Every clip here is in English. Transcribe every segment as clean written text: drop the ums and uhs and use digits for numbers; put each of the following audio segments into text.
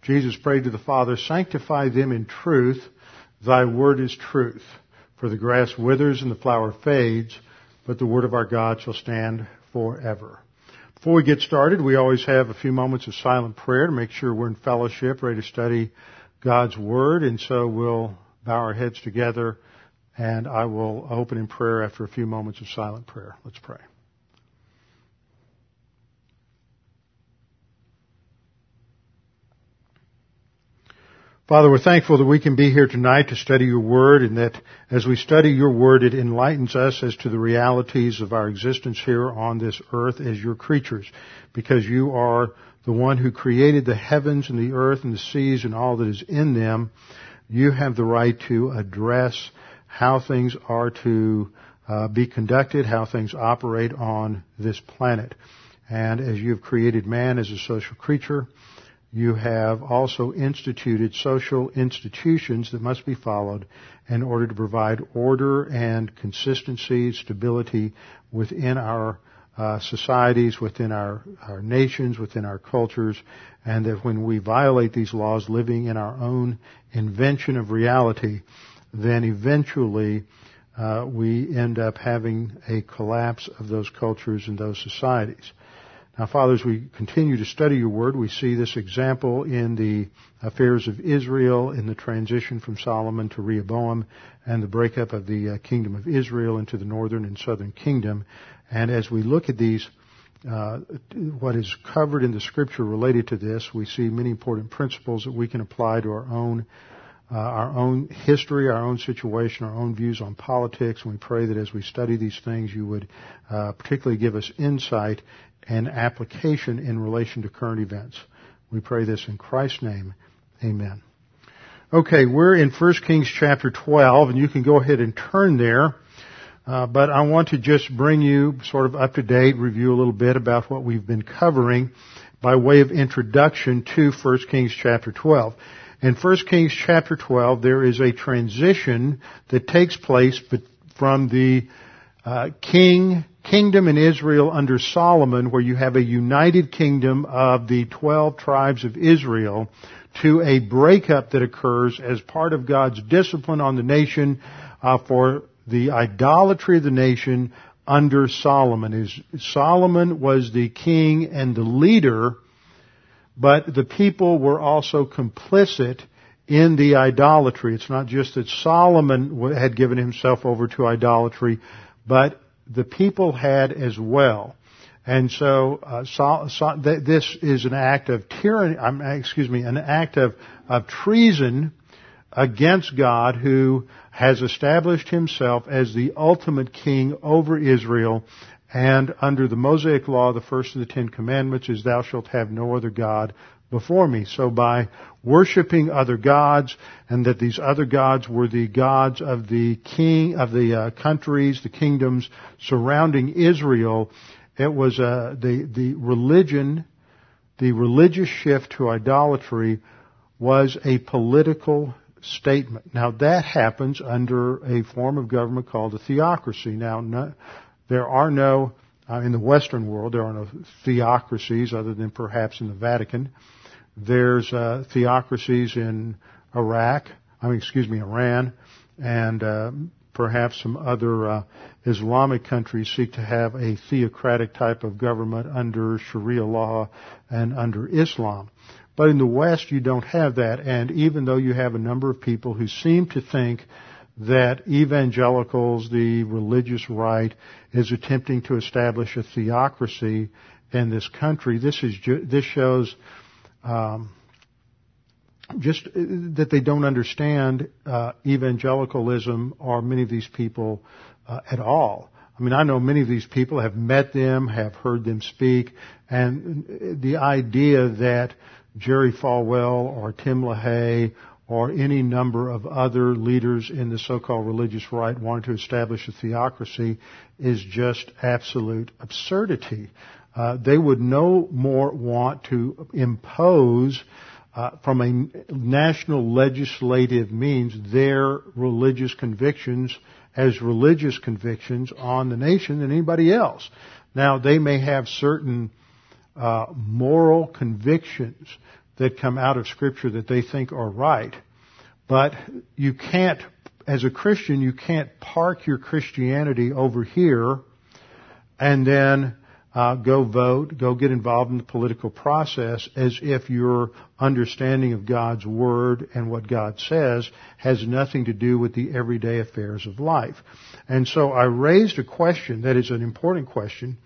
Jesus prayed to the Father, sanctify them in truth. Thy word is truth. For the grass withers and the flower fades, but the word of our God shall stand forever. Before we get started, we always have a few moments of silent prayer to make sure we're in fellowship, ready to study God's word. And so we'll bow our heads together, and I will open in prayer after a few moments of silent prayer. Let's pray. Father, we're thankful that we can be here tonight to study your word, and that as we study your word, it enlightens us as to the realities of our existence here on this earth as your creatures, because you are the one who created the heavens and the earth and the seas and all that is in them. You have the right to address how things are to be conducted, how things operate on this planet. And as you've created man as a social creature, you have also instituted social institutions that must be followed in order to provide order and consistency, stability within our societies, within our nations, within our cultures, and that when we violate these laws, living in our own invention of reality, then eventually we end up having a collapse of those cultures and those societies. Now, Father, as we continue to study your word, we see this example in the affairs of Israel, in the transition from Solomon to Rehoboam, and the breakup of the kingdom of Israel into the northern and southern kingdom. And as we look at these, what is covered in the scripture related to this, we see many important principles that we can apply to our own history, our own situation, our own views on politics. And we pray that as we study these things, you would particularly give us insight and application in relation to current events. We pray this in Christ's name. Amen. Okay, we're in 1 Kings chapter 12, and you can go ahead and turn there. But I want to just bring you sort of up to date, review a little bit about what we've been covering by way of introduction to 1 Kings chapter 12. In 1 Kings chapter 12, there is a transition that takes place from the kingdom in Israel under Solomon, where you have a united kingdom of the 12 tribes of Israel, to a breakup that occurs as part of God's discipline on the nation for the idolatry of the nation under Solomon. Solomon was the king and the leader, but the people were also complicit in the idolatry. It's not just that Solomon had given himself over to idolatry, but the people had as well. And so, this is an act of an act of treason against God, who has established himself as the ultimate king over Israel. And under the Mosaic Law, the first of the 10 commandments is, thou shalt have no other God before me. So by worshiping other gods, and that these other gods were the gods of the king of the countries, the kingdoms surrounding Israel, it was the religious shift to idolatry was a political statement. Now that happens under a form of government called a theocracy. Now in the Western world, there are no theocracies other than perhaps in the Vatican. There's theocracies in Iran, and perhaps some other Islamic countries seek to have a theocratic type of government under Sharia law and under Islam. But in the West, you don't have that, and even though you have a number of people who seem to think that evangelicals, the religious right, is attempting to establish a theocracy in this country, this shows just that they don't understand evangelicalism or many of these people at all. I mean, I know many of these people, have met them, have heard them speak, and the idea that Jerry Falwell or Tim LaHaye or any number of other leaders in the so-called religious right wanted to establish a theocracy is just absolute absurdity. They would no more want to impose from a national legislative means their religious convictions as religious convictions on the nation than anybody else. Now, they may have certain moral convictions that come out of Scripture that they think are right. But you can't, as a Christian, you can't park your Christianity over here and then go vote, go get involved in the political process as if your understanding of God's Word and what God says has nothing to do with the everyday affairs of life. And so I raised a question that is an important question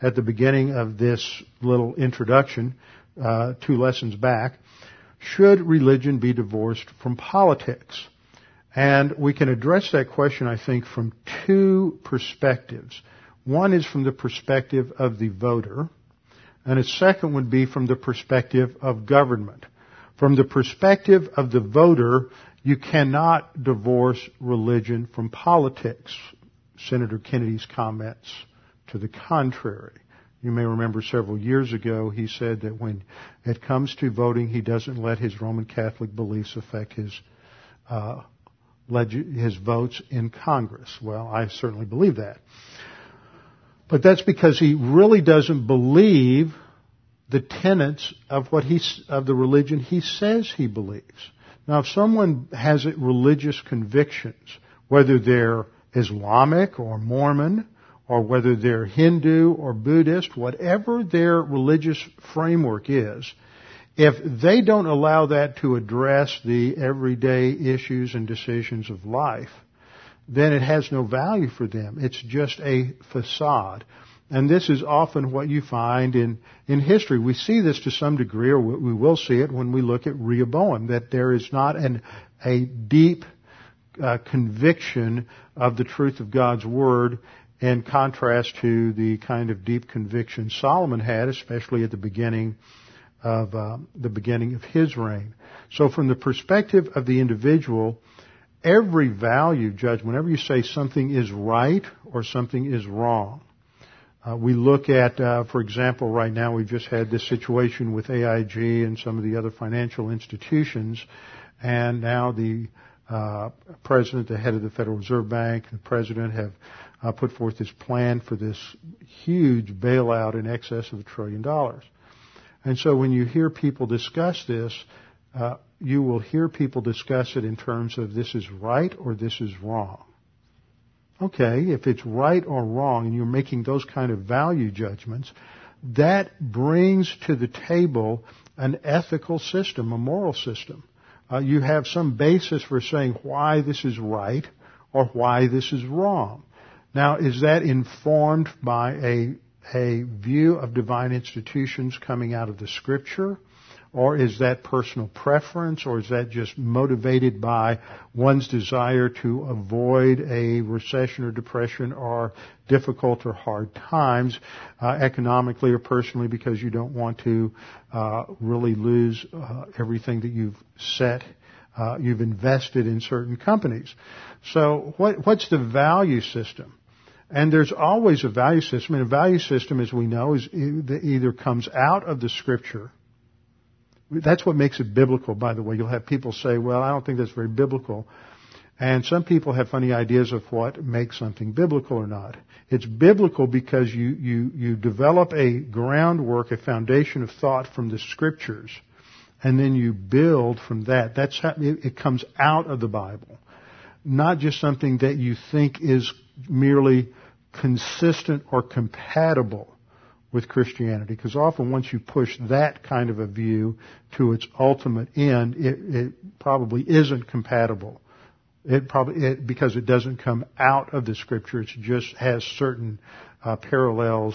at the beginning of this little introduction, two lessons back. Should religion be divorced from politics? And we can address that question, I think, from two perspectives. One is from the perspective of the voter, and a second would be from the perspective of government. From the perspective of the voter, you cannot divorce religion from politics. Senator Kennedy's comments to the contrary. You may remember several years ago he said that when it comes to voting, he doesn't let his Roman Catholic beliefs affect his votes in Congress. Well, I certainly believe that. But that's because he really doesn't believe the tenets of the religion he says he believes. Now, if someone has religious convictions, whether they're Islamic or Mormon, or whether they're Hindu or Buddhist, whatever their religious framework is, if they don't allow that to address the everyday issues and decisions of life, then it has no value for them. It's just a facade. And this is often what you find in history. We see this to some degree, or we will see it when we look at Rehoboam, that there is not a deep conviction of the truth of God's Word, in contrast to the kind of deep conviction Solomon had, especially at the beginning of his reign. So, from the perspective of the individual, every value judge, whenever you say something is right or something is wrong, we look at, for example, right now we've just had this situation with AIG and some of the other financial institutions, and now the president, the head of the Federal Reserve Bank, the president have put forth this plan for this huge bailout in excess of $1 trillion. And so when you hear people discuss this, you will hear people discuss it in terms of this is right or this is wrong. Okay, if it's right or wrong and you're making those kind of value judgments, that brings to the table an ethical system, a moral system. You have some basis for saying why this is right or why this is wrong. Now, is that informed by a view of divine institutions coming out of the Scripture? Or is that personal preference? Or is that just motivated by one's desire to avoid a recession or depression or difficult or hard times economically or personally because you don't want to really lose everything that you've set, you've invested in certain companies? So what's the value system? And there's always a value system. And a value system, as we know, is either comes out of the Scripture. That's what makes it biblical, by the way. You'll have people say, well, I don't think that's very biblical. And some people have funny ideas of what makes something biblical or not. It's biblical because you develop a groundwork, a foundation of thought from the Scriptures, and then you build from that. That's how it comes out of the Bible, not just something that you think is merely consistent or compatible with Christianity, because often once you push that kind of a view to its ultimate end, it probably isn't compatible. Because it doesn't come out of the Scripture. It just has certain parallels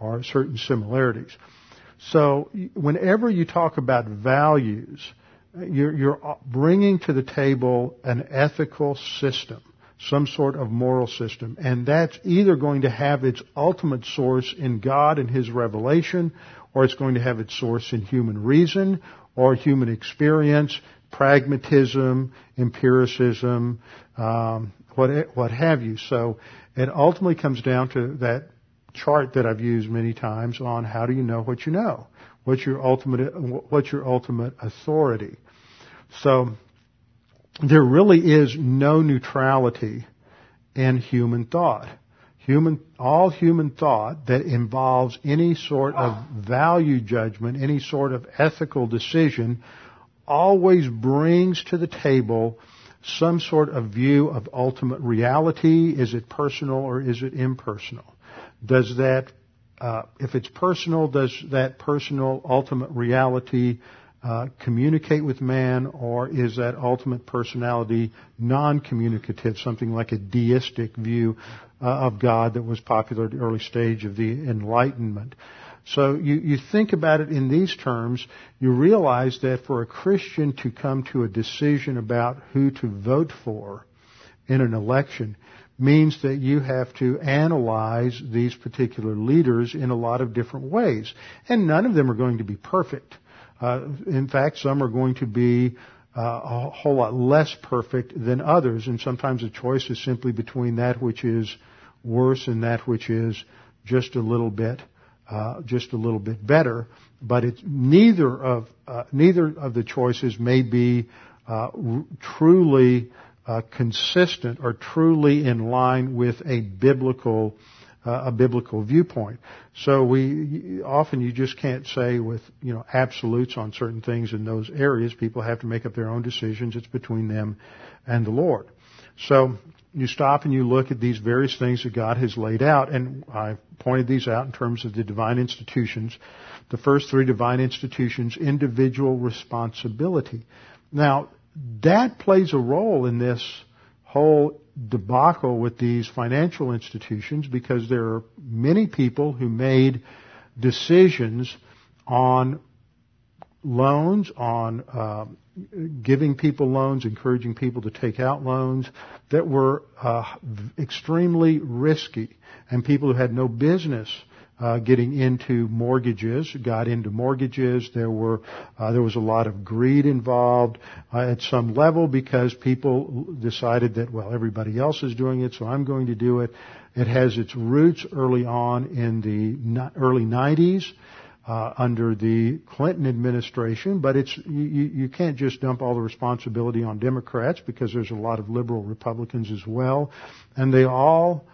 or certain similarities. So whenever you talk about values, you're bringing to the table an ethical system, some sort of moral system, and that's either going to have its ultimate source in God and His revelation, or it's going to have its source in human reason, or human experience, pragmatism, empiricism, what have you. So it ultimately comes down to that chart that I've used many times on how do you know what you know? What's your ultimate authority? So there really is no neutrality in human thought. All human thought that involves any sort of value judgment, any sort of ethical decision, always brings to the table some sort of view of ultimate reality. Is it personal or is it impersonal? Does that, if it's personal, does that personal ultimate reality communicate with man, or is that ultimate personality non-communicative, something like a deistic view of God that was popular at the early stage of the Enlightenment? So you think about it in these terms, you realize that for a Christian to come to a decision about who to vote for in an election means that you have to analyze these particular leaders in a lot of different ways. And none of them are going to be perfect. In fact, some are going to be a whole lot less perfect than others. And sometimes the choice is simply between that which is worse and that which is just a little bit better. But it's neither of the choices may be truly consistent or truly in line with a biblical viewpoint. So you just can't say with, absolutes on certain things in those areas. People have to make up their own decisions. It's between them and the Lord. So you stop and you look at these various things that God has laid out, and I pointed these out in terms of the divine institutions. The first three divine institutions, individual responsibility. Now, that plays a role in this whole debacle with these financial institutions, because there are many people who made decisions on loans, on giving people loans, encouraging people to take out loans that were extremely risky, and people who had no business getting into mortgages, got into mortgages. There was a lot of greed involved at some level, because people decided that, well, everybody else is doing it, so I'm going to do it. It has its roots early on in the early 90s under the Clinton administration, but it's you can't just dump all the responsibility on Democrats, because there's a lot of liberal Republicans as well, and they all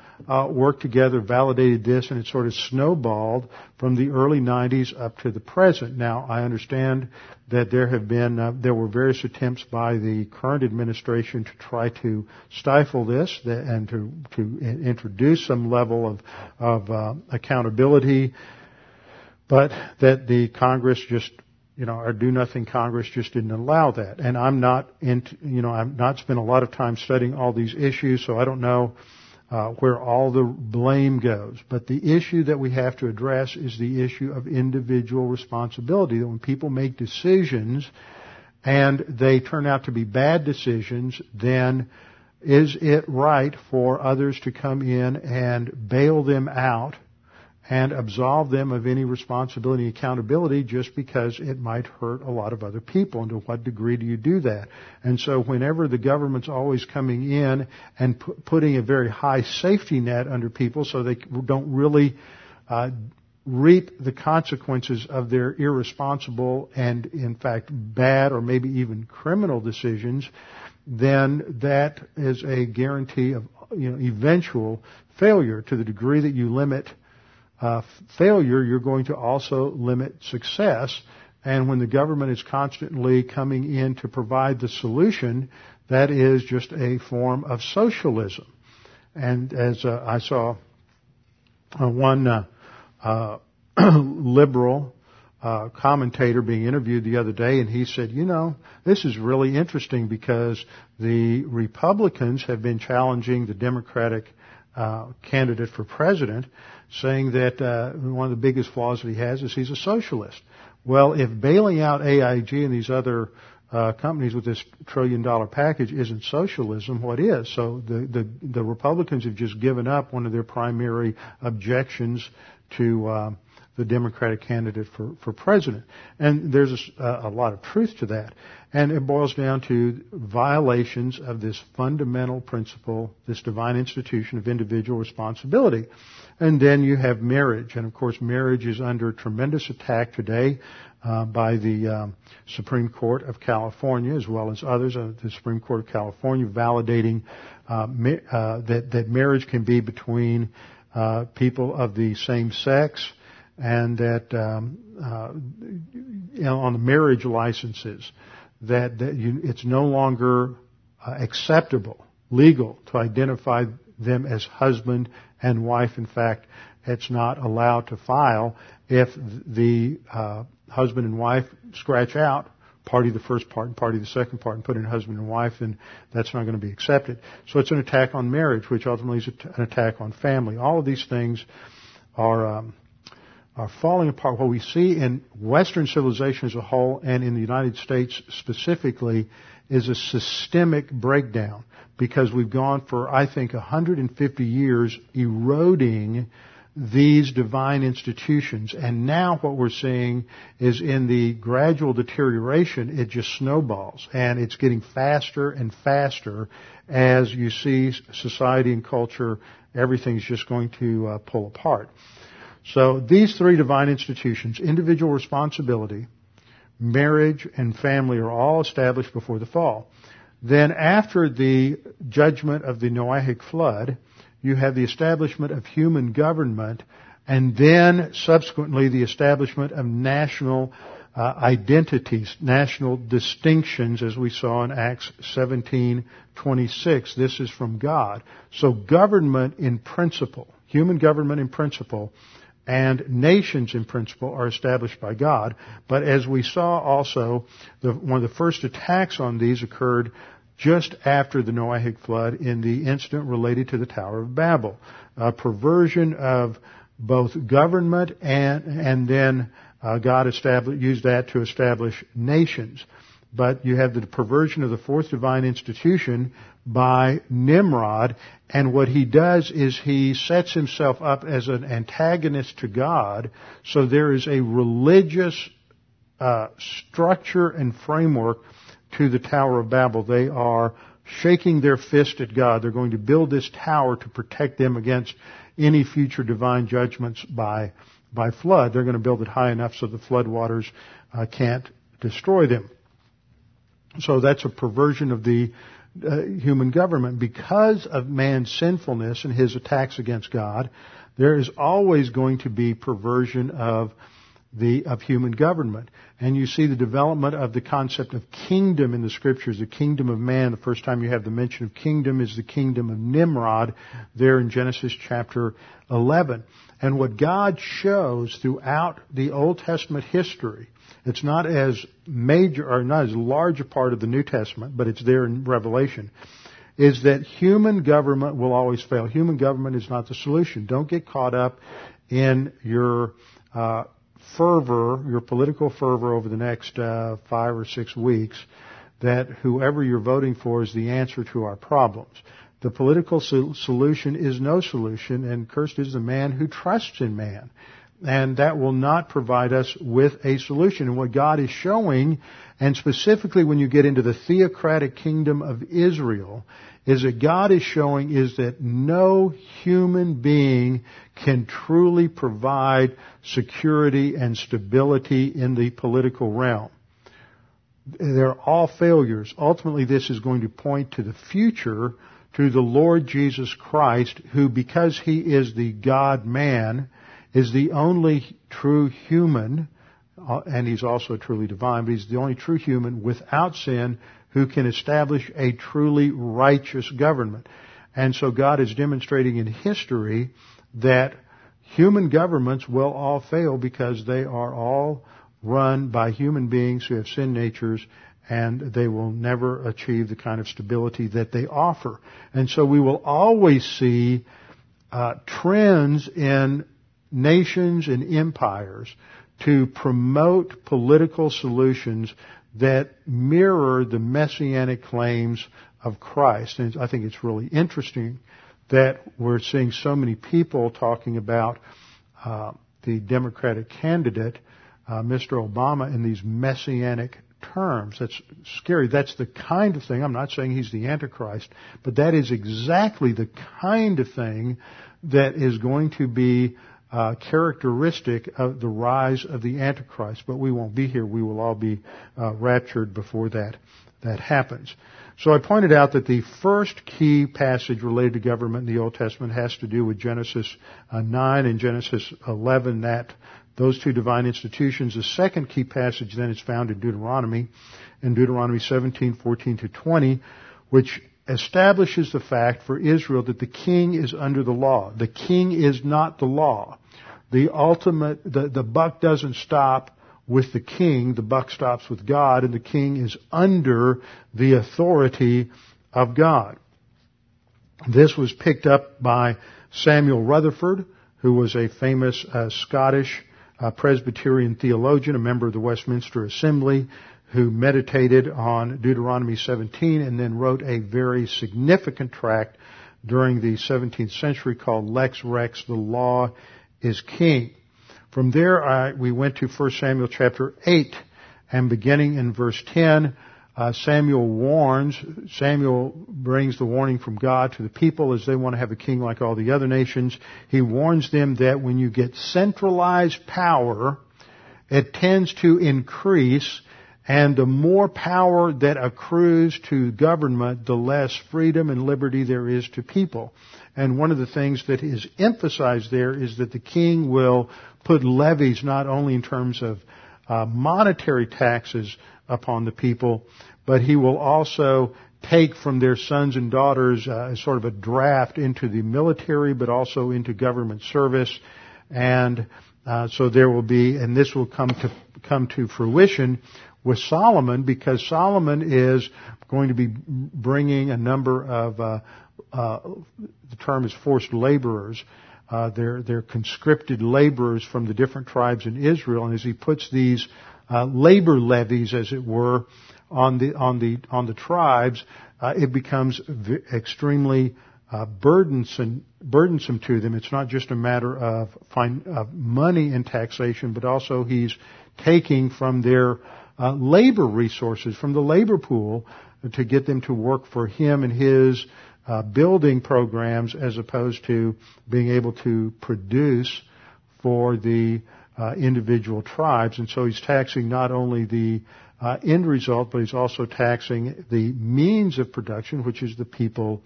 worked together, validated this, and it sort of snowballed from the early 90s up to the present. Now, I understand that there were various attempts by the current administration to try to stifle this and to introduce some level of accountability, but that the Congress just, our do-nothing Congress just didn't allow that. And I've not spent a lot of time studying all these issues, so I don't know where all the blame goes. But the issue that we have to address is the issue of individual responsibility, that when people make decisions and they turn out to be bad decisions, then is it right for others to come in and bail them out and absolve them of any responsibility and accountability just because it might hurt a lot of other people? And to what degree do you do that? And so whenever the government's always coming in and putting a very high safety net under people so they don't really reap the consequences of their irresponsible and, in fact, bad or maybe even criminal decisions, then that is a guarantee of eventual failure. To the degree that you limit failure, you're going to also limit success. And when the government is constantly coming in to provide the solution, that is just a form of socialism. And as I saw one liberal commentator being interviewed the other day, and he said, this is really interesting because the Republicans have been challenging the Democratic candidate for president, saying that one of the biggest flaws that he has is he's a socialist. Well, if bailing out AIG and these other companies with this $1 trillion package isn't socialism, what is? So the Republicans have just given up one of their primary objections to the Democratic candidate for president. And there's a lot of truth to that. And it boils down to violations of this fundamental principle, this divine institution of individual responsibility. And then you have marriage. And, of course, marriage is under tremendous attack today by the Supreme Court of California, as well as others. The Supreme Court of California validating that marriage can be between people of the same sex, and that on the marriage licenses, that it's no longer acceptable, legal, to identify them as husband and wife. In fact, it's not allowed to file if the husband and wife scratch out party the first part and party the second part and put in husband and wife, then that's not going to be accepted. So it's an attack on marriage, which ultimately is an attack on family. All of these things are falling apart. What we see in Western civilization as a whole and in the United States specifically is a systemic breakdown, because we've gone for, I think, 150 years eroding these divine institutions. And now what we're seeing is, in the gradual deterioration, it just snowballs. And it's getting faster and faster as you see society and culture, everything's just going to pull apart. So these three divine institutions, individual responsibility, marriage, and family, are all established before the fall. Then after the judgment of the Noahic flood, you have the establishment of human government, and then subsequently the establishment of national identities, national distinctions, as we saw in Acts 17:26. This is from God. So government in principle, human government in principle, and nations in principle are established by God. But as we saw also, one of the first attacks on these occurred just after the Noahic flood in the incident related to the Tower of Babel. A perversion of both government and then God used that to establish nations. But you have the perversion of the fourth divine institution by Nimrod, and what he does is he sets himself up as an antagonist to God, so there is a religious structure and framework to the Tower of Babel. They are shaking their fist at God. They're going to build this tower to protect them against any future divine judgments by flood. They're going to build it high enough so the flood waters can't destroy them. So that's a perversion of the human government. Because of man's sinfulness and his attacks against God, there is always going to be perversion of human government. And you see the development of the concept of kingdom in the scriptures, the kingdom of man. The first time you have the mention of kingdom is the kingdom of Nimrod there in Genesis chapter 11. And what God shows throughout the Old Testament history, it's not as major or not as large a part of the New Testament, but it's there in Revelation, is that human government will always fail. Human government is not the solution. Don't get caught up in your fervor, your political fervor over the next 5 or 6 weeks, that whoever you're voting for is the answer to our problems. The political solution is no solution, and cursed is the man who trusts in man. And that will not provide us with a solution. And what God is showing, and specifically when you get into the theocratic kingdom of Israel, is that God is showing is that no human being can truly provide security and stability in the political realm. They're all failures. Ultimately, this is going to point to the future, to the Lord Jesus Christ, who, because he is the God-man, is the only true human, and he's also truly divine, but he's the only true human without sin who can establish a truly righteous government. And so God is demonstrating in history that human governments will all fail, because they are all run by human beings who have sin natures, and they will never achieve the kind of stability that they offer. And so we will always see trends in nations and empires to promote political solutions that mirror the messianic claims of Christ. And I think it's really interesting that we're seeing so many people talking about the Democratic candidate, Mr. Obama, in these messianic terms. That's scary. That's the kind of thing. I'm not saying he's the Antichrist, but that is exactly the kind of thing that is going to be characteristic of the rise of the Antichrist. But we won't be here. We will all be raptured before that happens. So I pointed out that the first key passage related to government in the Old Testament has to do with Genesis 9 and Genesis 11, those two divine institutions. The second key passage then is found in Deuteronomy 17:14-20, which establishes the fact for Israel that the king is under the law. The king is not the law. The buck doesn't stop with the king, the buck stops with God, and the king is under the authority of God. This was picked up by Samuel Rutherford, who was a famous Scottish Presbyterian theologian, a member of the Westminster Assembly, who meditated on Deuteronomy 17 and then wrote a very significant tract during the 17th century called Lex Rex, The Law is King. From there, we went to 1 Samuel chapter 8, and beginning in verse 10, Samuel brings the warning from God to the people as they want to have a king like all the other nations. He warns them that when you get centralized power, it tends to increase, and the more power that accrues to government, the less freedom and liberty there is to people. And one of the things that is emphasized there is that the king will put levies not only in terms of monetary taxes upon the people, but he will also take from their sons and daughters sort of a draft into the military, but also into government service. And so there will be, and this will come to fruition with Solomon, because Solomon is going to be bringing a number of the term is forced laborers. They're conscripted laborers from the different tribes in Israel, and as he puts these labor levies, as it were, on the tribes, it becomes extremely burdensome to them. It's not just a matter of money and taxation, but also he's taking from their labor resources, from the labor pool, to get them to work for him and his building programs, as opposed to being able to produce for the individual tribes. And so he's taxing not only the end result, but he's also taxing the means of production, which is the people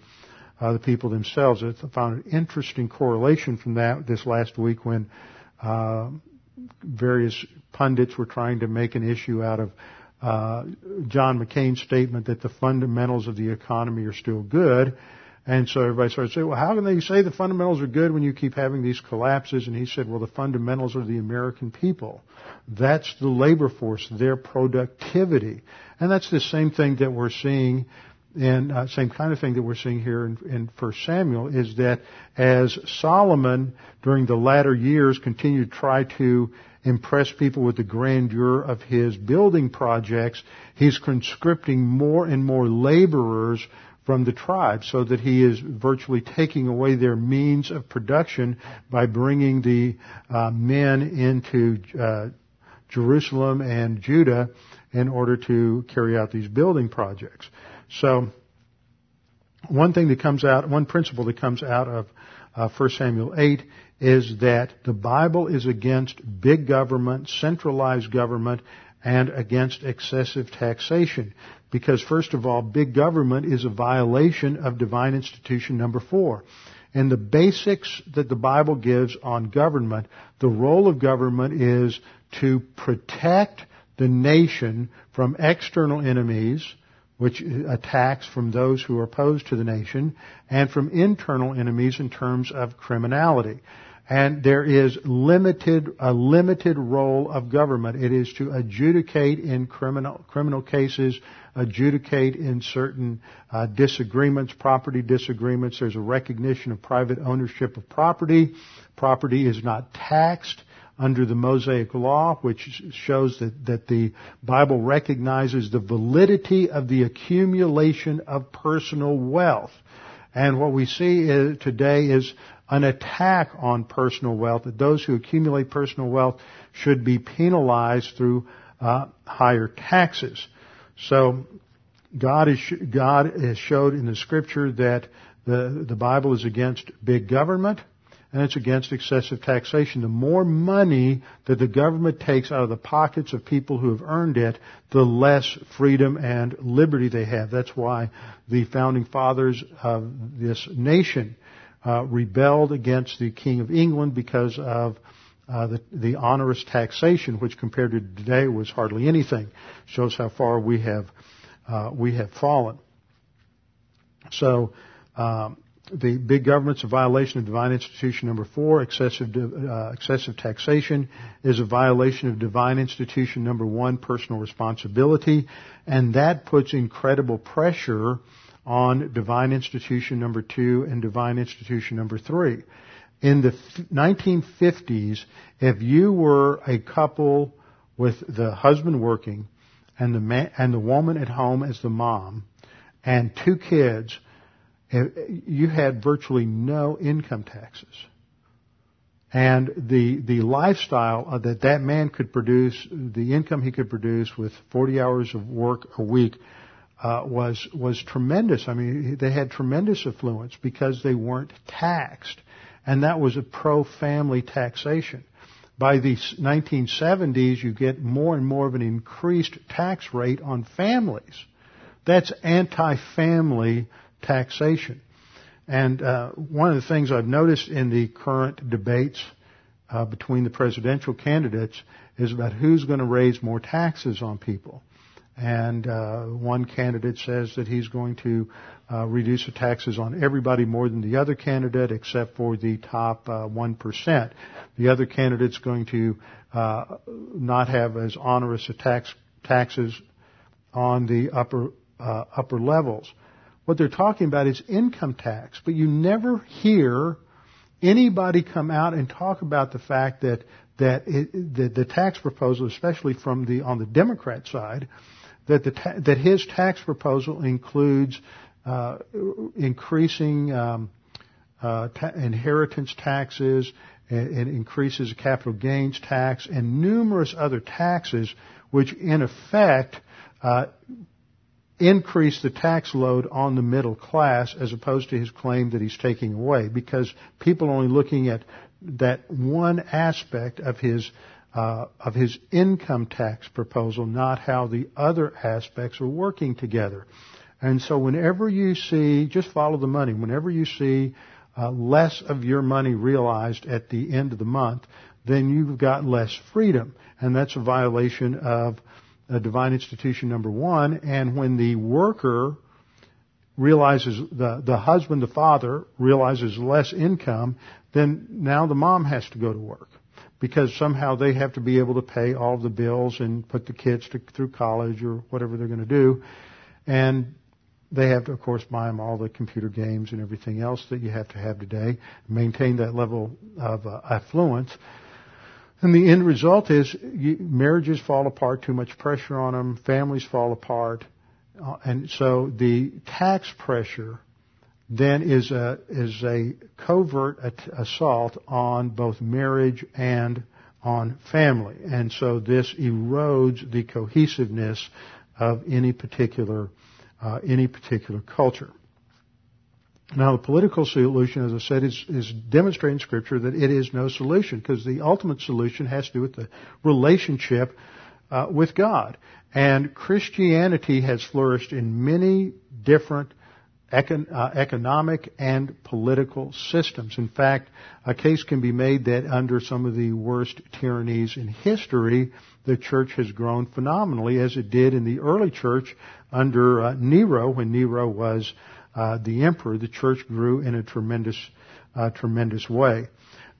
themselves. I found an interesting correlation from that this last week when various pundits were trying to make an issue out of John McCain's statement that the fundamentals of the economy are still good. And so everybody started saying, well, how can they say the fundamentals are good when you keep having these collapses? And he said, well, the fundamentals are the American people. That's the labor force, their productivity. And that's the same thing that we're seeing in, same kind of thing that we're seeing here in 1 Samuel, is that as Solomon, during the latter years, continued to try to impress people with the grandeur of his building projects, he's conscripting more and more laborers from the tribe, so that he is virtually taking away their means of production by bringing the men into Jerusalem and Judah in order to carry out these building projects. So one principle that comes out of 1 Samuel 8 is that the Bible is against big government, centralized government, and against excessive taxation. Because, first of all, big government is a violation of divine institution number 4. And the basics that the Bible gives on government, the role of government is to protect the nation from external enemies, which attacks from those who are opposed to the nation, and from internal enemies in terms of criminality. And there is a limited role of government. It is to adjudicate in criminal cases, adjudicate in certain disagreements, property disagreements. There's a recognition of private ownership of property. Property is not taxed under the Mosaic Law, which shows that the Bible recognizes the validity of the accumulation of personal wealth. And what we see today is an attack on personal wealth, that those who accumulate personal wealth should be penalized through higher taxes. So God has showed in the Scripture that the Bible is against big government, and it's against excessive taxation. The more money that the government takes out of the pockets of people who have earned it, the less freedom and liberty they have. That's why the founding fathers of this nation rebelled against the King of England because of the onerous taxation, which compared to today was hardly anything. Shows how far we have fallen. So the big government's a violation of divine institution. Number 4, excessive taxation is a violation of divine institution. Number 1, personal responsibility, and that puts incredible pressure on divine institution number 2 and divine institution number 3. In the 1950s, if you were a couple with the husband working and the woman at home as the mom and 2 kids, you had virtually no income taxes. And the lifestyle that man could produce, the income he could produce with 40 hours of work a week, was tremendous. I mean, they had tremendous affluence because they weren't taxed. And that was a pro-family taxation. By the 1970s, you get more and more of an increased tax rate on families. That's anti-family taxation. And one of the things I've noticed in the current debates between the presidential candidates is about who's going to raise more taxes on people. And one candidate says that he's going to reduce the taxes on everybody more than the other candidate except for the top 1%. The other candidate's going to not have as onerous a taxes on the upper levels. What they're talking about is income tax, but you never hear anybody come out and talk about the fact that the tax proposal, especially on the Democrat side, that his tax proposal includes increasing inheritance taxes, and increases capital gains tax, and numerous other taxes, which in effect increase the tax load on the middle class, as opposed to his claim that he's taking away, because people are only looking at that one aspect of his income tax proposal, not how the other aspects are working together. And so whenever you see, just follow the money, whenever you see less of your money realized at the end of the month, then you've got less freedom, and that's a violation of divine institution number 1. And when the worker realizes, the husband, the father, realizes less income, then now the mom has to go to work, because somehow they have to be able to pay all the bills and put the kids through college or whatever they're going to do. And they have to, of course, buy them all the computer games and everything else that you have to have today, maintain that level of affluence. And the end result is marriages fall apart, too much pressure on them, families fall apart, and so the tax pressure then is a covert assault on both marriage and on family. And so this erodes the cohesiveness of any particular culture. Now, the political solution, as I said, is demonstrating Scripture that it is no solution, because the ultimate solution has to do with the relationship with God. And Christianity has flourished in many different economic and political systems. In fact, a case can be made that under some of the worst tyrannies in history, the church has grown phenomenally, as it did in the early church under Nero. When Nero was the emperor, the church grew in a tremendous way.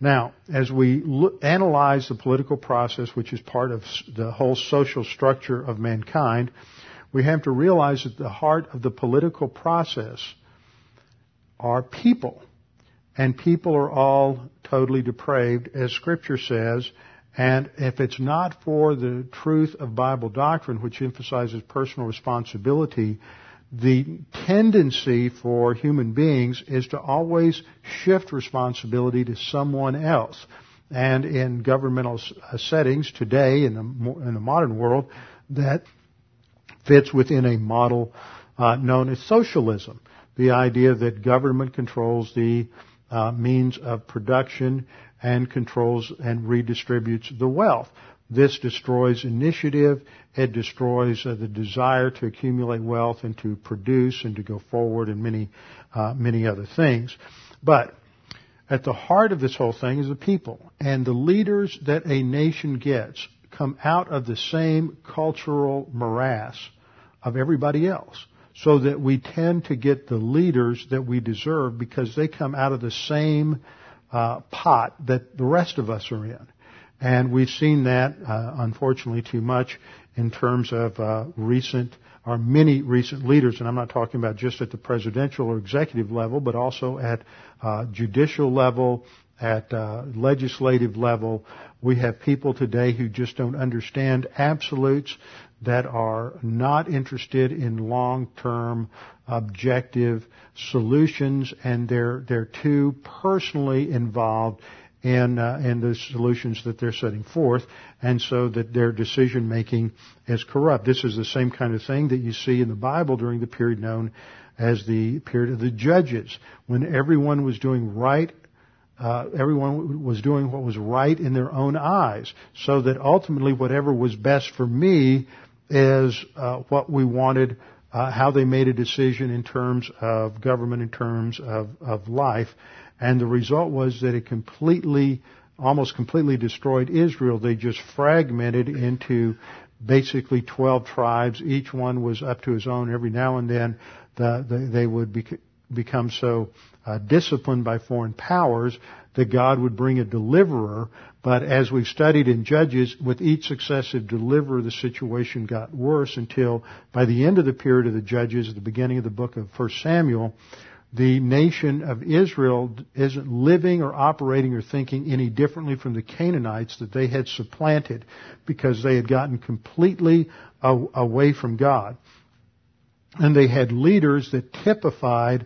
Now, as we analyze the political process, which is part of the whole social structure of mankind, we have to realize that the heart of the political process are people. And people are all totally depraved, as Scripture says. And if it's not for the truth of Bible doctrine, which emphasizes personal responsibility, the tendency for human beings is to always shift responsibility to someone else. And in governmental settings today, in the modern world, that fits within a model known as socialism. The idea that government controls the means of production and controls and redistributes the wealth. This destroys initiative. It destroys the desire to accumulate wealth and to produce and to go forward and many other things. But at the heart of this whole thing is the people. And the leaders that a nation gets come out of the same cultural morass of everybody else, so that we tend to get the leaders that we deserve because they come out of the same pot that the rest of us are in. And we've seen that, unfortunately, too much in terms of many recent leaders. And I'm not talking about just at the presidential or executive level, but also at judicial level, at legislative level. We have people today who just don't understand absolutes, that are not interested in long-term objective solutions, and they're too personally involved in the solutions that they're setting forth, and so that their decision-making is corrupt. This is the same kind of thing that you see in the Bible during the period known as the period of the Judges, when everyone was doing right. Everyone was doing what was right in their own eyes, so that ultimately whatever was best for me is what we wanted, how they made a decision in terms of government, in terms of life. And the result was that it almost completely destroyed Israel. They just fragmented into basically 12 tribes. Each one was up to his own. Every now and then they would become so disciplined by foreign powers that God would bring a deliverer. But as we've studied in Judges, with each successive deliverer, the situation got worse until by the end of the period of the Judges, at the beginning of the book of 1 Samuel, the nation of Israel isn't living or operating or thinking any differently from the Canaanites that they had supplanted, because they had gotten completely away from God. And they had leaders that typified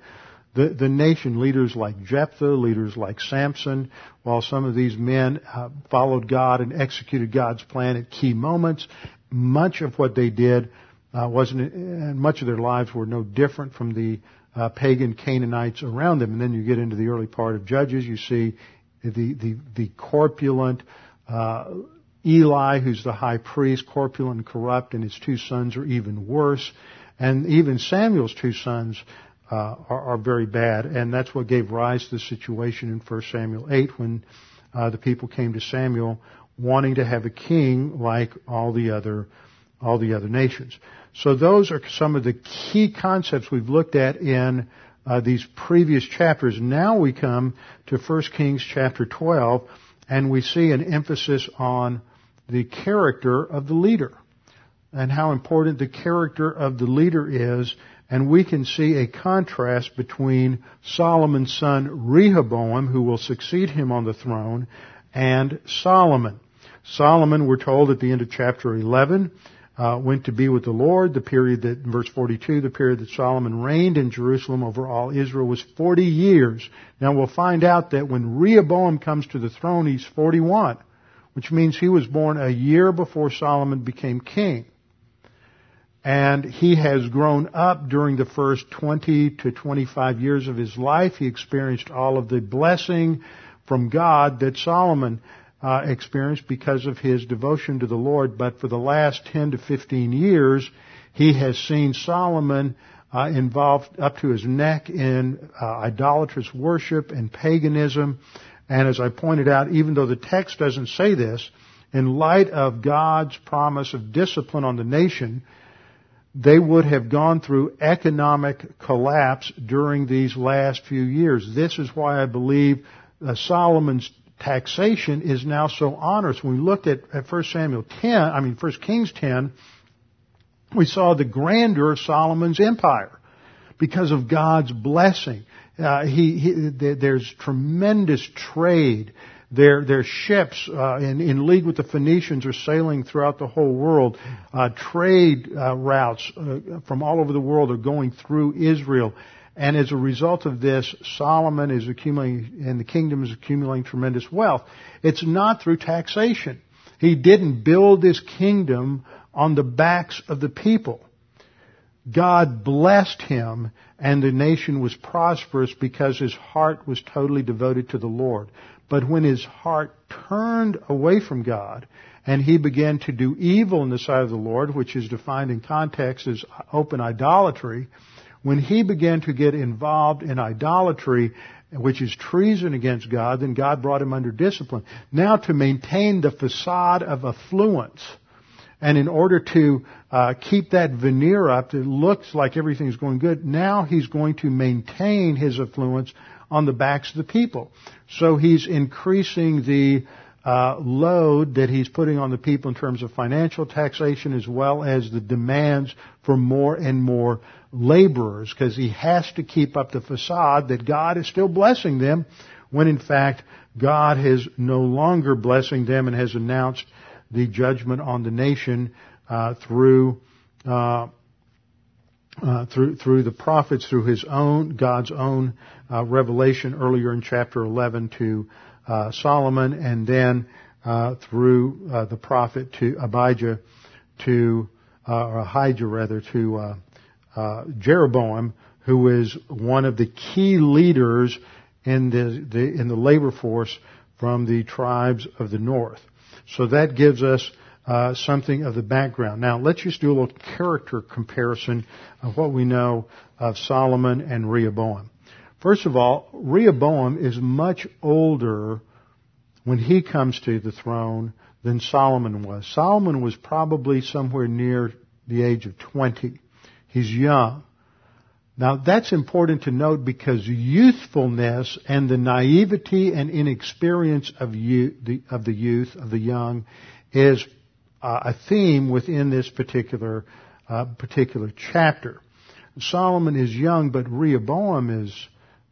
the nation, leaders like Jephthah, leaders like Samson. While some of these men followed God and executed God's plan at key moments, much of what they did much of their lives were no different from the pagan Canaanites around them. And then you get into the early part of Judges, you see the corpulent Eli, who's the high priest, corpulent and corrupt, and his two sons are even worse. And even Samuel's two sons are very bad, and that's what gave rise to the situation in 1 Samuel 8 when the people came to Samuel wanting to have a king like all the other nations. So those are some of the key concepts we've looked at in these previous chapters. Now we come to 1 Kings chapter 12, and we see an emphasis on the character of the leader, and how important the character of the leader is. And we can see a contrast between Solomon's son Rehoboam, who will succeed him on the throne, and Solomon. Solomon, we're told at the end of chapter 11, went to be with the Lord. The period that, in verse 42, the period that Solomon reigned in Jerusalem over all Israel was 40 years. Now we'll find out that when Rehoboam comes to the throne, he's 41, which means he was born a year before Solomon became king. And he has grown up during the first 20 to 25 years of his life. He experienced all of the blessing from God that Solomon experienced because of his devotion to the Lord. But for the last 10 to 15 years, he has seen Solomon involved up to his neck in idolatrous worship and paganism. And as I pointed out, even though the text doesn't say this, in light of God's promise of discipline on the nation, they would have gone through economic collapse during these last few years. This is why I believe Solomon's taxation is now so onerous. When we looked at 1 Kings 10, we saw the grandeur of Solomon's empire because of God's blessing. There's tremendous trade. Their ships in league with the Phoenicians are sailing throughout the whole world. Trade routes from all over the world are going through Israel. And as a result of this, Solomon is accumulating, and the kingdom is accumulating tremendous wealth. It's not through taxation. He didn't build his kingdom on the backs of the people. God blessed him, and the nation was prosperous because his heart was totally devoted to the Lord. But when his heart turned away from God, and he began to do evil in the sight of the Lord, which is defined in context as open idolatry, when he began to get involved in idolatry, which is treason against God, then God brought him under discipline. Now, to maintain the facade of affluence, and in order to keep that veneer up that looks like everything's going good, now he's going to maintain his affluence on the backs of the people. So he's increasing the load that he's putting on the people in terms of financial taxation, as well as the demands for more and more laborers, because he has to keep up the facade that God is still blessing them, when in fact God is no longer blessing them and has announced the judgment on the nation through the prophets, through his own, God's own revelation earlier in chapter 11 to Solomon, and then through the prophet to Abijah, to Ahijah, to Jeroboam, who is one of the key leaders in the labor force from the tribes of the north. So that gives us something of the background. Now let's just do a little character comparison of what we know of Solomon and Rehoboam. First of all, Rehoboam is much older when he comes to the throne than Solomon was. Solomon was probably somewhere near the age of 20. He's young. Now that's important to note, because youthfulness and the naivety and inexperience of the young is a theme within this particular chapter. Solomon is young, but Rehoboam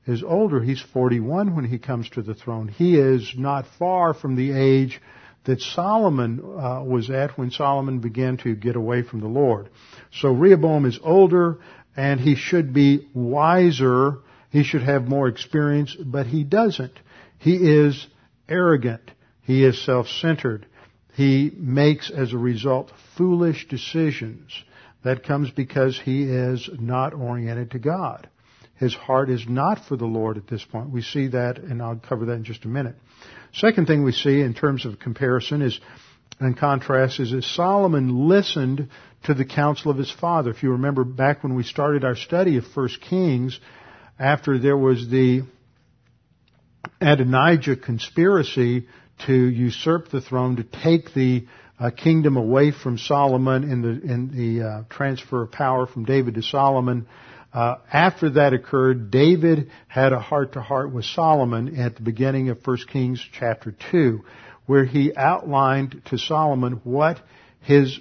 is older. He's 41 when he comes to the throne. He is not far from the age that Solomon was at when Solomon began to get away from the Lord. So Rehoboam is older, and he should be wiser. He should have more experience, but he doesn't. He is arrogant. He is self-centered. He makes, as a result, foolish decisions. That comes because he is not oriented to God. His heart is not for the Lord at this point. We see that, and I'll cover that in just a minute. Second thing we see in terms of comparison is, and contrast, is that Solomon listened to the counsel of his father. If you remember back when we started our study of 1 Kings, after there was the Adonijah conspiracy to usurp the throne, to take the kingdom away from Solomon in the transfer of power from David to Solomon. After that occurred, David had a heart-to-heart with Solomon at the beginning of 1 Kings chapter 2, where he outlined to Solomon what his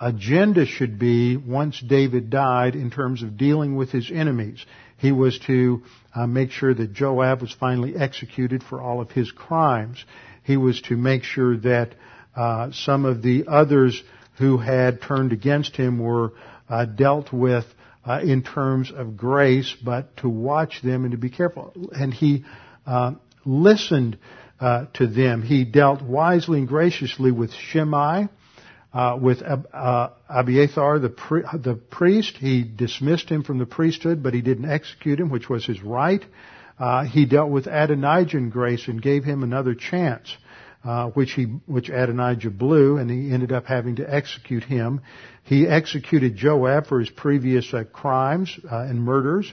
agenda should be once David died in terms of dealing with his enemies. He was to make sure that Joab was finally executed for all of his crimes. He was to make sure that some of the others who had turned against him were dealt with in terms of grace, but to watch them and to be careful. And he listened to them. He dealt wisely and graciously with Shemaiah, with Abiathar, the priest. He dismissed him from the priesthood, but he didn't execute him, which was his right. He dealt with Adonijah in grace and gave him another chance, which Adonijah blew, and he ended up having to execute him. He executed Joab for his previous crimes and murders.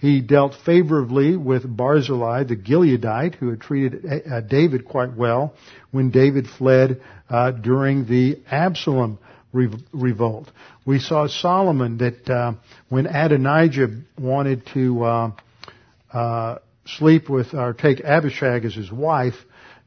He dealt favorably with Barzillai, the Gileadite, who had treated David quite well when David fled during the Absalom revolt. We saw Solomon that when Adonijah wanted to sleep with or take Abishag as his wife,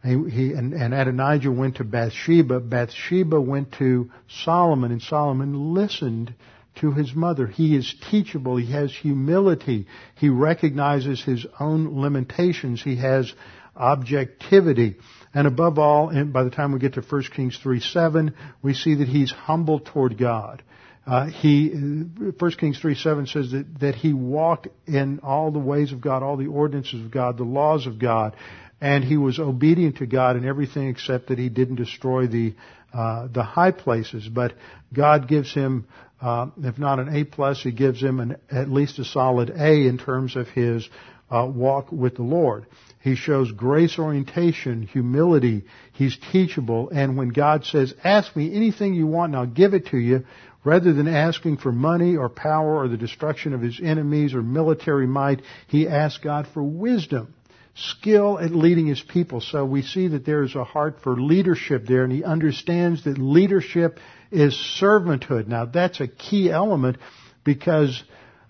and Adonijah went to Bathsheba. Bathsheba went to Solomon, and Solomon listened to his mother. He is teachable. He has humility. He recognizes his own limitations. He has objectivity. And above all, and by the time we get to 1 Kings 3:7, we see that he's humble toward God. 1 Kings 3:7 says that he walked in all the ways of God, all the ordinances of God, the laws of God, and he was obedient to God in everything except that he didn't destroy the high places. But God gives him, if not an A+, he gives him at least a solid A in terms of his walk with the Lord. He shows grace orientation, humility. He's teachable. And when God says, ask me anything you want and I'll give it to you, rather than asking for money or power or the destruction of his enemies or military might, he asks God for wisdom, skill at leading his people. So we see that there is a heart for leadership there, and he understands that leadership is servanthood. Now, that's a key element because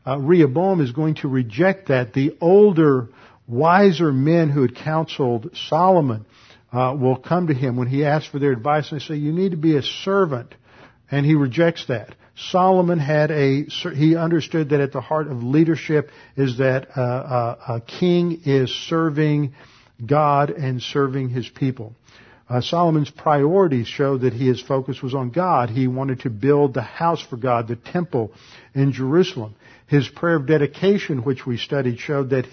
Rehoboam is going to reject that. The older, wiser men who had counseled Solomon will come to him when he asks for their advice, and they say, you need to be a servant. And he rejects that. Solomon he understood that at the heart of leadership is that a king is serving God and serving his people. Solomon's priorities show that his focus was on God. He wanted to build the house for God, the temple in Jerusalem. His prayer of dedication, which we studied, showed that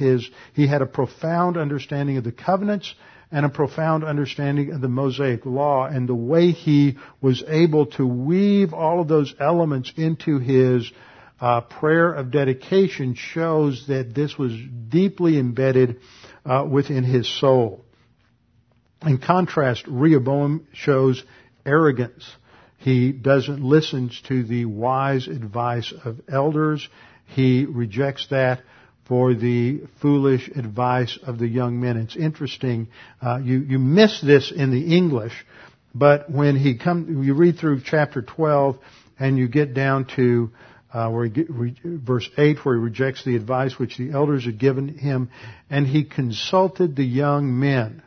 he had a profound understanding of the covenants and a profound understanding of the Mosaic Law, and the way he was able to weave all of those elements into his prayer of dedication shows that this was deeply embedded within his soul. In contrast, Rehoboam shows arrogance. He doesn't listen to the wise advice of elders. He rejects that for the foolish advice of the young men. It's interesting. You miss this in the English, but when you read through chapter 12 and you get down to verse 8, where he rejects the advice which the elders had given him, and he consulted the young men.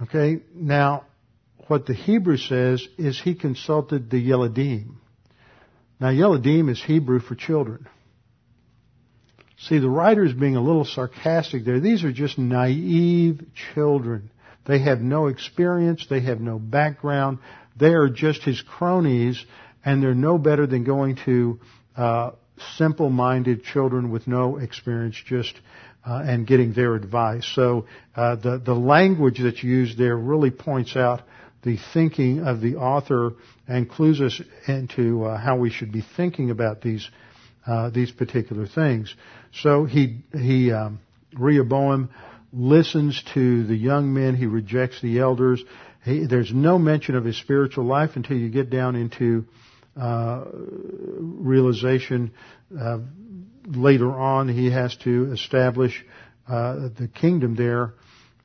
Okay, now what the Hebrew says is he consulted the Yeladim. Now Yeladim is Hebrew for children. See, the writer is being a little sarcastic there. These are just naive children. They have no experience. They have no background. They are just his cronies, and they're no better than going to simple-minded children with no experience and getting their advice. So the language that's used there really points out the thinking of the author and clues us into how we should be thinking about these particular things. So Rehoboam listens to the young men. He rejects the elders. There's no mention of his spiritual life until you get down into realization. Later on, he has to establish the kingdom there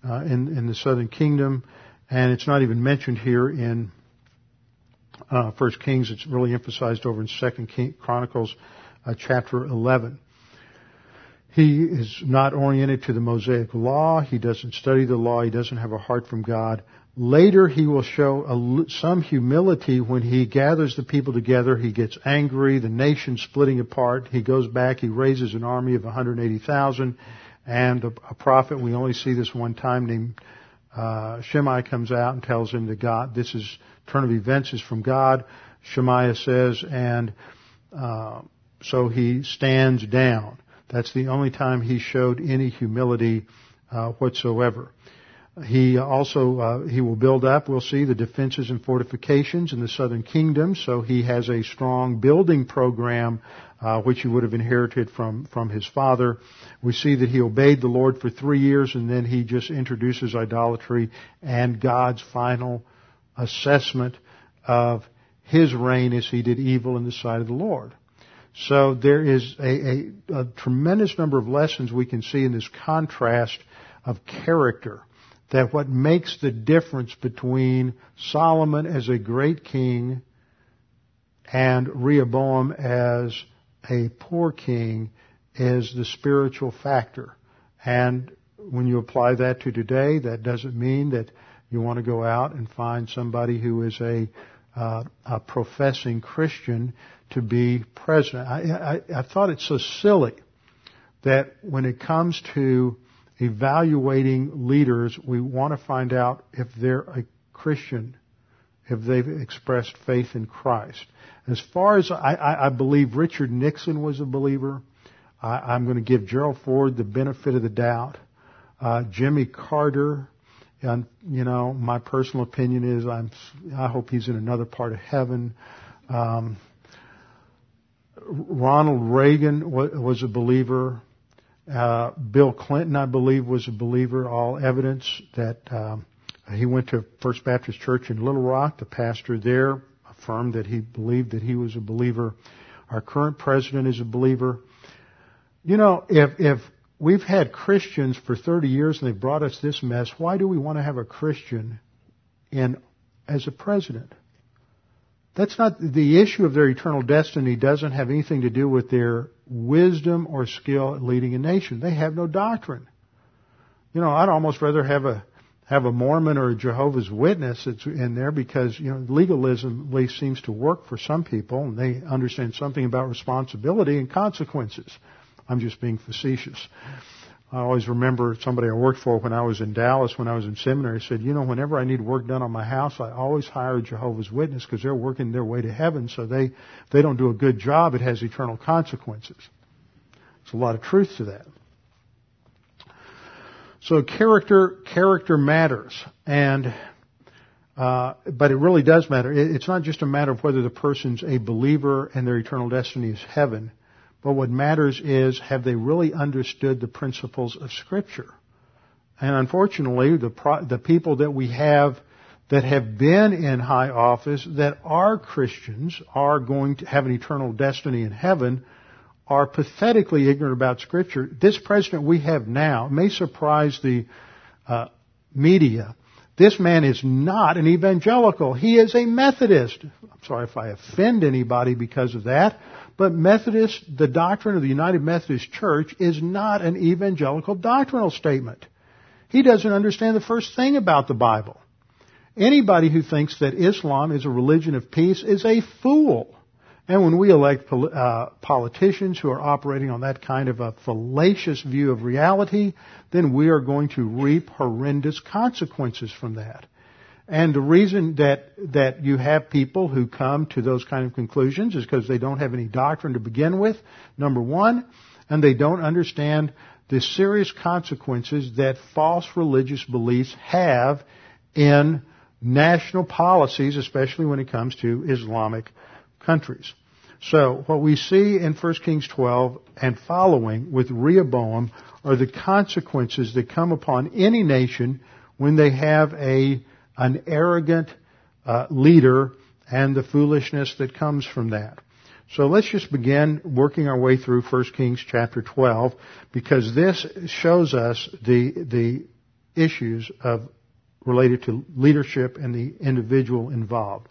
in the southern kingdom, and it's not even mentioned here in 1 Kings. It's really emphasized over in 2 Chronicles. Chapter 11. He is not oriented to the Mosaic Law. He doesn't study the law. He doesn't have a heart from God. Later, he will show some humility when he gathers the people together. He gets angry, the nation splitting apart. He goes back. He raises an army of 180,000, and a prophet, we only see this one time, named Shemaiah, comes out and tells him that God, this is turn of events is from God. Shemaiah says, and so he stands down. That's the only time he showed any humility whatsoever. He also he will build up. We'll see the defenses and fortifications in the southern kingdom. So he has a strong building program, which he would have inherited from his father. We see that he obeyed the Lord for 3 years, and then he just introduces idolatry and God's final assessment of his reign as he did evil in the sight of the Lord. So there is a tremendous number of lessons we can see in this contrast of character, that what makes the difference between Solomon as a great king and Rehoboam as a poor king is the spiritual factor. And when you apply that to today, that doesn't mean that you want to go out and find somebody who is a professing Christian to be president. I thought it's so silly that when it comes to evaluating leaders, we want to find out if they're a Christian, if they've expressed faith in Christ. As far as I believe Richard Nixon was a believer. I'm going to give Gerald Ford the benefit of the doubt. Jimmy Carter, and you know, my personal opinion is I hope he's in another part of heaven. Ronald Reagan was a believer. Bill Clinton, I believe, was a believer. All evidence that he went to First Baptist Church in Little Rock. The pastor there affirmed that he believed that he was a believer. Our current president is a believer. You know, if we've had Christians for 30 years and they've brought us this mess, why do we want to have a Christian as a president? That's not the issue of their eternal destiny. Doesn't have anything to do with their wisdom or skill at leading a nation. They have no doctrine. You know, I'd almost rather have a Mormon or a Jehovah's Witness that's in there, because you know, legalism at least seems to work for some people, and they understand something about responsibility and consequences. I'm just being facetious. I always remember somebody I worked for when I was in Dallas, when I was in seminary, said, you know, whenever I need work done on my house, I always hire a Jehovah's Witness because they're working their way to heaven, so if they don't do a good job, it has eternal consequences. There's a lot of truth to that. So character matters, and but it really does matter. It's not just a matter of whether the person's a believer and their eternal destiny is heaven. But what matters is, have they really understood the principles of Scripture? And unfortunately, the people that we have that have been in high office, that are Christians, are going to have an eternal destiny in heaven, are pathetically ignorant about Scripture. This president we have now may surprise the media. This man is not an evangelical. He is a Methodist. I'm sorry if I offend anybody because of that, but Methodist, the doctrine of the United Methodist Church, is not an evangelical doctrinal statement. He doesn't understand the first thing about the Bible. Anybody who thinks that Islam is a religion of peace is a fool. And when we elect politicians who are operating on that kind of a fallacious view of reality, then we are going to reap horrendous consequences from that. And the reason that you have people who come to those kind of conclusions is because they don't have any doctrine to begin with, number one, and they don't understand the serious consequences that false religious beliefs have in national policies, especially when it comes to Islamic countries. So what we see in 1 Kings 12 and following with Rehoboam are the consequences that come upon any nation when they have an arrogant leader and the foolishness that comes from that. So let's just begin working our way through 1 Kings chapter 12, because this shows us the issues of related to leadership and the individual involved.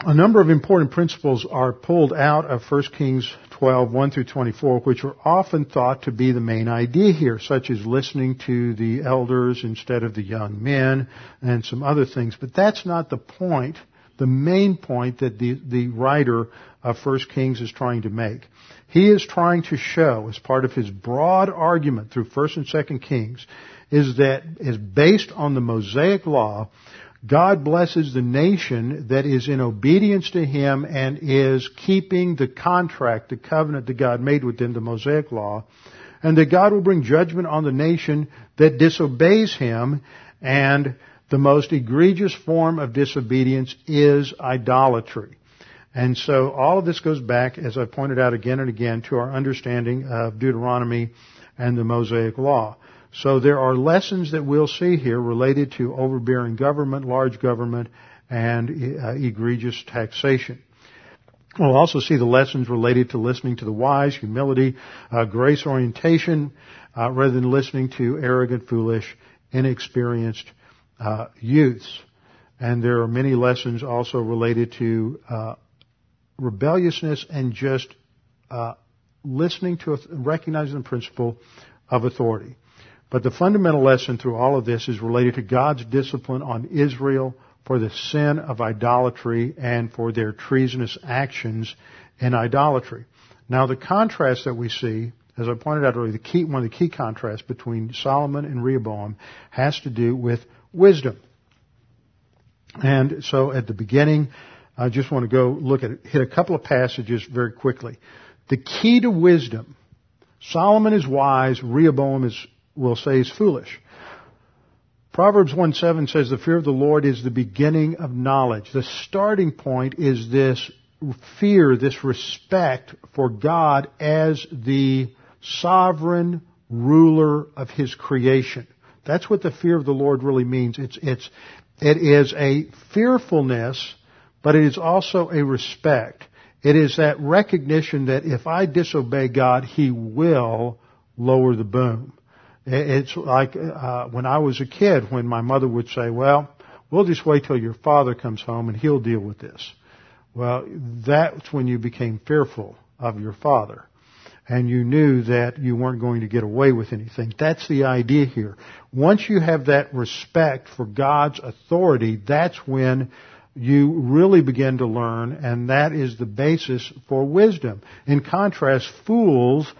A number of important principles are pulled out of 1 Kings 12, 1 through 24, which are often thought to be the main idea here, such as listening to the elders instead of the young men and some other things. But that's not the point, the main point that the writer of 1 Kings is trying to make. He is trying to show, as part of his broad argument through 1 and 2 Kings, is based on the Mosaic Law, God blesses the nation that is in obedience to Him and is keeping the contract, the covenant that God made with them, the Mosaic Law, and that God will bring judgment on the nation that disobeys Him, and the most egregious form of disobedience is idolatry. And so all of this goes back, as I pointed out again and again, to our understanding of Deuteronomy and the Mosaic Law. So there are lessons that we'll see here related to overbearing government, large government, and egregious taxation. We'll also see the lessons related to listening to the wise, humility, grace orientation, rather than listening to arrogant, foolish, inexperienced youths. And there are many lessons also related to rebelliousness and just listening to, recognizing the principle of authority. But the fundamental lesson through all of this is related to God's discipline on Israel for the sin of idolatry and for their treasonous actions in idolatry. Now, the contrast that we see as I pointed out earlier, one of the key contrasts between Solomon and Rehoboam has to do with wisdom. And so at the beginning, I just want to go hit a couple of passages very quickly. The key to wisdom, Solomon is wise, Rehoboam is foolish. Proverbs 1:7 says, the fear of the Lord is the beginning of knowledge. The starting point is this fear, this respect for God as the sovereign ruler of His creation. That's what the fear of the Lord really means. It is a fearfulness, but it is also a respect. It is that recognition that if I disobey God, He will lower the boom. It's like when I was a kid, when my mother would say, well, we'll just wait till your father comes home and he'll deal with this. Well, that's when you became fearful of your father. And you knew that you weren't going to get away with anything. That's the idea here. Once you have that respect for God's authority, that's when you really begin to learn, and that is the basis for wisdom. In contrast, fools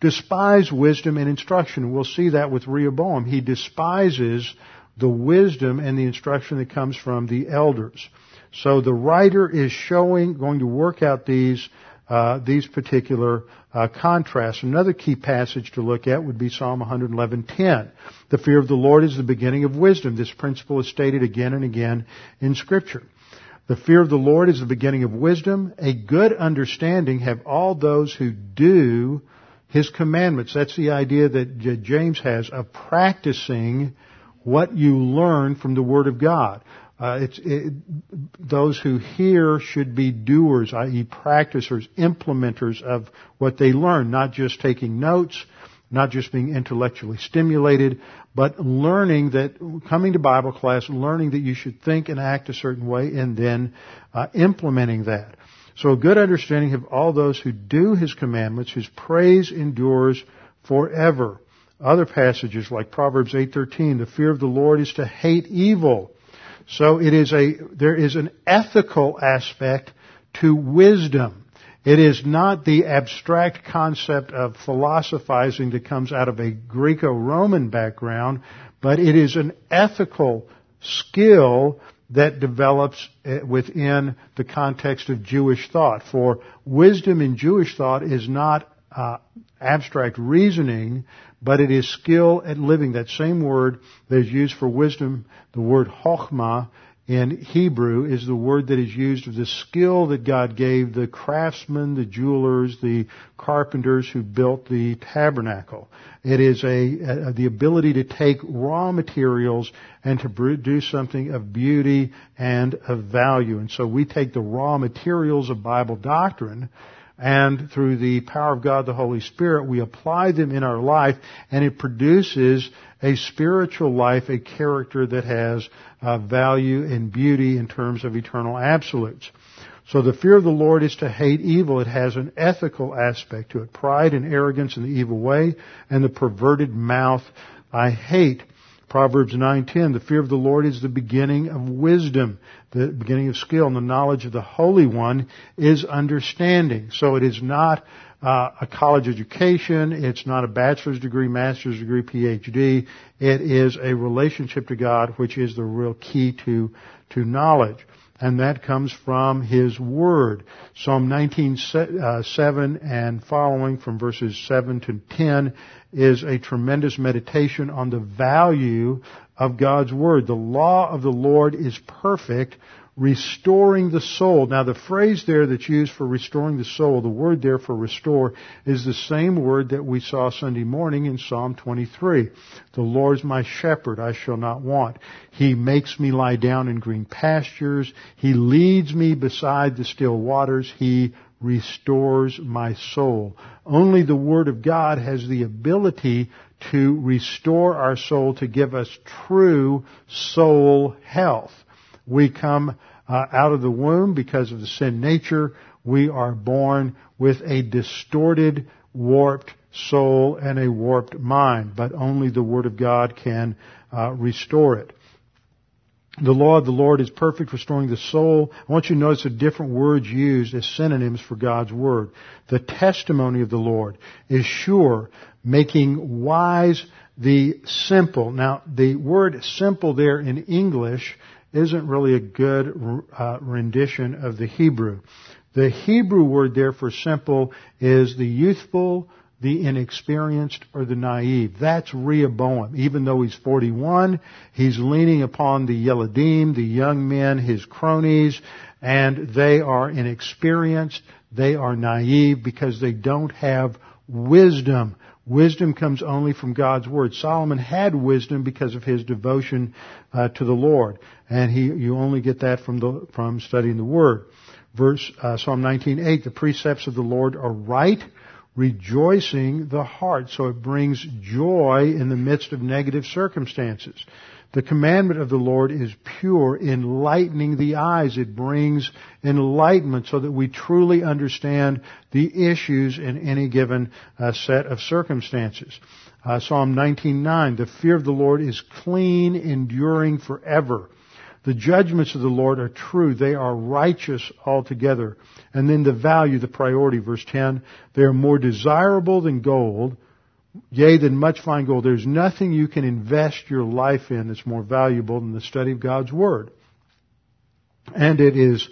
despise wisdom and instruction. We'll see that with Rehoboam. He despises the wisdom and the instruction that comes from the elders. So the writer is going to work out these particular contrasts. Another key passage to look at would be Psalm 111:10. The fear of the Lord is the beginning of wisdom. This principle is stated again and again in Scripture. The fear of the Lord is the beginning of wisdom. A good understanding have all those who do His commandments. That's the idea that James has of practicing what you learn from the Word of God. Those who hear should be doers, i.e. practicers, implementers of what they learn, not just taking notes, not just being intellectually stimulated, but learning that, coming to Bible class, learning that you should think and act a certain way and then implementing that. So a good understanding of all those who do His commandments, His praise endures forever. Other passages like Proverbs 8:13, the fear of the Lord is to hate evil. So there is an ethical aspect to wisdom. It is not the abstract concept of philosophizing that comes out of a Greco-Roman background, but it is an ethical skill that develops within the context of Jewish thought. For wisdom in Jewish thought is not abstract reasoning, but it is skill at living. That same word that is used for wisdom, the word chokhmah in Hebrew, is the word that is used of the skill that God gave the craftsmen, the jewelers, the carpenters who built the tabernacle. It is the ability to take raw materials and to produce something of beauty and of value. And so we take the raw materials of Bible doctrine, and through the power of God, the Holy Spirit, we apply them in our life, and it produces a spiritual life, a character that has value and beauty in terms of eternal absolutes. So the fear of the Lord is to hate evil. It has an ethical aspect to it. Pride and arrogance in the evil way, and the perverted mouth I hate. Proverbs 9:10, the fear of the Lord is the beginning of wisdom, the beginning of skill, and the knowledge of the Holy One is understanding. So it is not a college education, it's not a bachelor's degree, master's degree, PhD. It is a relationship to God, which is the real key to knowledge. And that comes from His Word. Psalm 19:7 and following, from verses 7 to 10, is a tremendous meditation on the value of God's Word. The law of the Lord is perfect, restoring the soul. Now, the phrase there that's used for restoring the soul, the word there for restore, is the same word that we saw Sunday morning in Psalm 23. The Lord is my shepherd, I shall not want. He makes me lie down in green pastures. He leads me beside the still waters. He restores my soul. Only the Word of God has the ability to restore our soul, to give us true soul health. We come out of the womb because of the sin nature. We are born with a distorted, warped soul and a warped mind, but only the Word of God can restore it. The law of the Lord is perfect, restoring the soul. I want you to notice the different words used as synonyms for God's word. The testimony of the Lord is sure, making wise the simple. Now, the word simple there in English isn't really a good rendition of the Hebrew. The Hebrew word there for simple is the youthful, the inexperienced, or the naive. That's Rehoboam. Even though he's 41, he's leaning upon the Yeladim, the young men, his cronies, and they are inexperienced, they are naive because they don't have wisdom. Wisdom comes only from God's Word. Solomon had wisdom because of his devotion to the Lord, and you only get that from studying the Word. Verse Psalm 19:8, the precepts of the Lord are right, rejoicing the heart, so it brings joy in the midst of negative circumstances. The commandment of the Lord is pure, enlightening the eyes. It brings enlightenment so that we truly understand the issues in any given set of circumstances. Psalm 19:9, the fear of the Lord is clean, enduring forever. The judgments of the Lord are true. They are righteous altogether. And then the value, the priority, verse 10, they are more desirable than gold, yea, than much fine gold. There's nothing you can invest your life in that's more valuable than the study of God's Word. And it is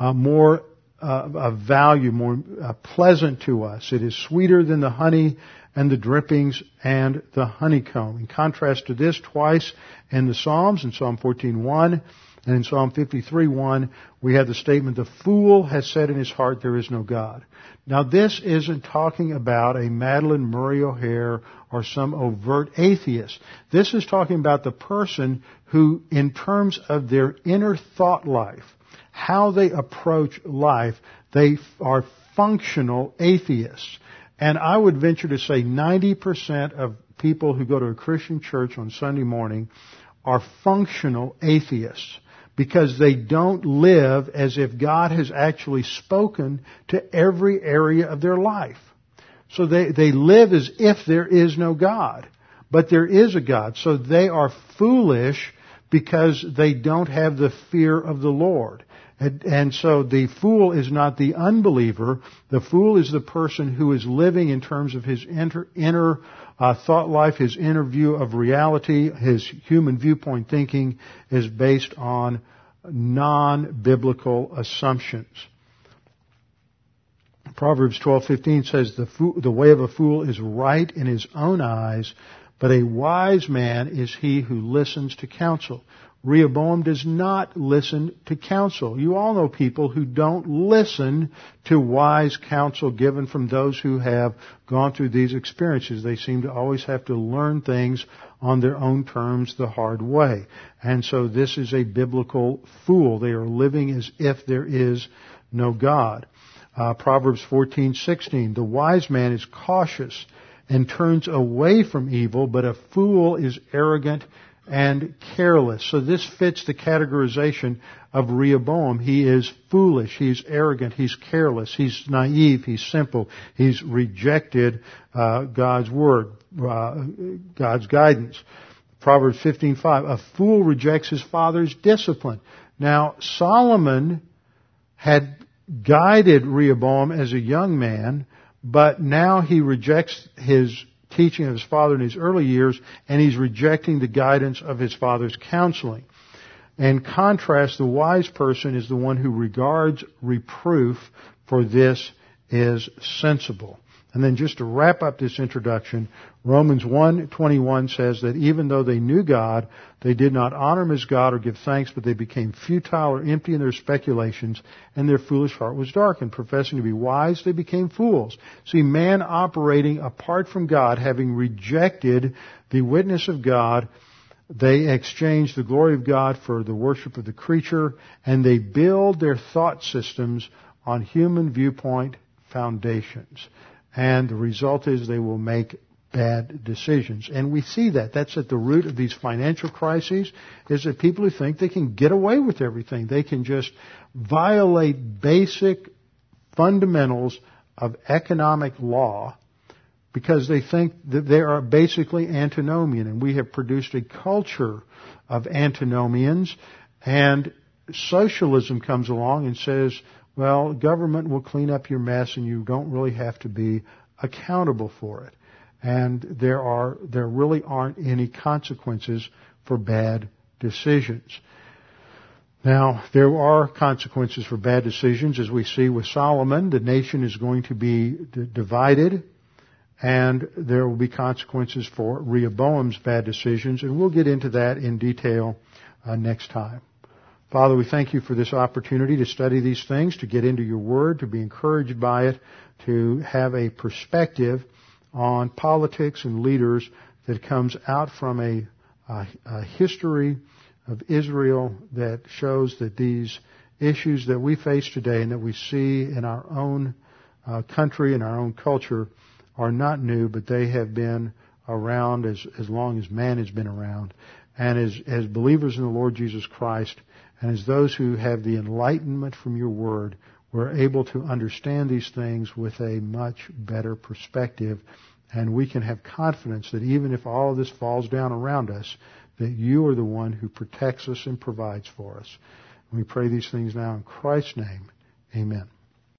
more of value, more pleasant to us. It is sweeter than the honey and the drippings and the honeycomb. In contrast to this, twice in the Psalms, in Psalm 14:1 and in Psalm 53:1, we have the statement, "The fool has said in his heart, there is no God." Now, this isn't talking about a Madeleine Murray O'Hare or some overt atheist. This is talking about the person who, in terms of their inner thought life, how they approach life, they are functional atheists. And I would venture to say 90% of people who go to a Christian church on Sunday morning are functional atheists because they don't live as if God has actually spoken to every area of their life. So they live as if there is no God, but there is a God. So they are foolish because they don't have the fear of the Lord. And so the fool is not the unbeliever. The fool is the person who is living in terms of his inner thought life, his inner view of reality. His human viewpoint thinking is based on non-biblical assumptions. Proverbs 12:15 says, the way of a fool is right in his own eyes, but a wise man is he who listens to counsel. Rehoboam does not listen to counsel. You all know people who don't listen to wise counsel given from those who have gone through these experiences. They seem to always have to learn things on their own terms the hard way. And so this is a biblical fool. They are living as if there is no God. Proverbs 14:16, the wise man is cautious and turns away from evil, but a fool is arrogant and careless. So this fits the categorization of Rehoboam. He is foolish, he's arrogant, he's careless, he's naive, he's simple, he's rejected God's word, God's guidance. Proverbs 15:5, a fool rejects his father's discipline. Now, Solomon had guided Rehoboam as a young man, but now he rejects his teaching of his father in his early years, and he's rejecting the guidance of his father's counseling. In contrast, the wise person is the one who regards reproof, for this is sensible. And then just to wrap up this introduction, Romans 1:21 says that even though they knew God, they did not honor him as God or give thanks, but they became futile or empty in their speculations, and their foolish heart was darkened. Professing to be wise, they became fools. See, man operating apart from God, having rejected the witness of God, they exchange the glory of God for the worship of the creature, and they build their thought systems on human viewpoint foundations. And the result is they will make bad decisions. And we see that. That's at the root of these financial crises, is that people who think they can get away with everything. They can just violate basic fundamentals of economic law because they think that they are basically antinomian. And we have produced a culture of antinomians. And socialism comes along and says, well, government will clean up your mess and you don't really have to be accountable for it. And there really aren't any consequences for bad decisions. Now, there are consequences for bad decisions. As we see with Solomon, the nation is going to be divided, and there will be consequences for Rehoboam's bad decisions, and we'll get into that in detail next time. Father, we thank you for this opportunity to study these things, to get into your word, to be encouraged by it, to have a perspective on politics and leaders that comes out from a history of Israel that shows that these issues that we face today and that we see in our own country and our own culture are not new, but they have been around as long as man has been around. And as believers in the Lord Jesus Christ, and as those who have the enlightenment from your word, we're able to understand these things with a much better perspective, and we can have confidence that even if all of this falls down around us, that you are the one who protects us and provides for us. And we pray these things now in Christ's name. Amen.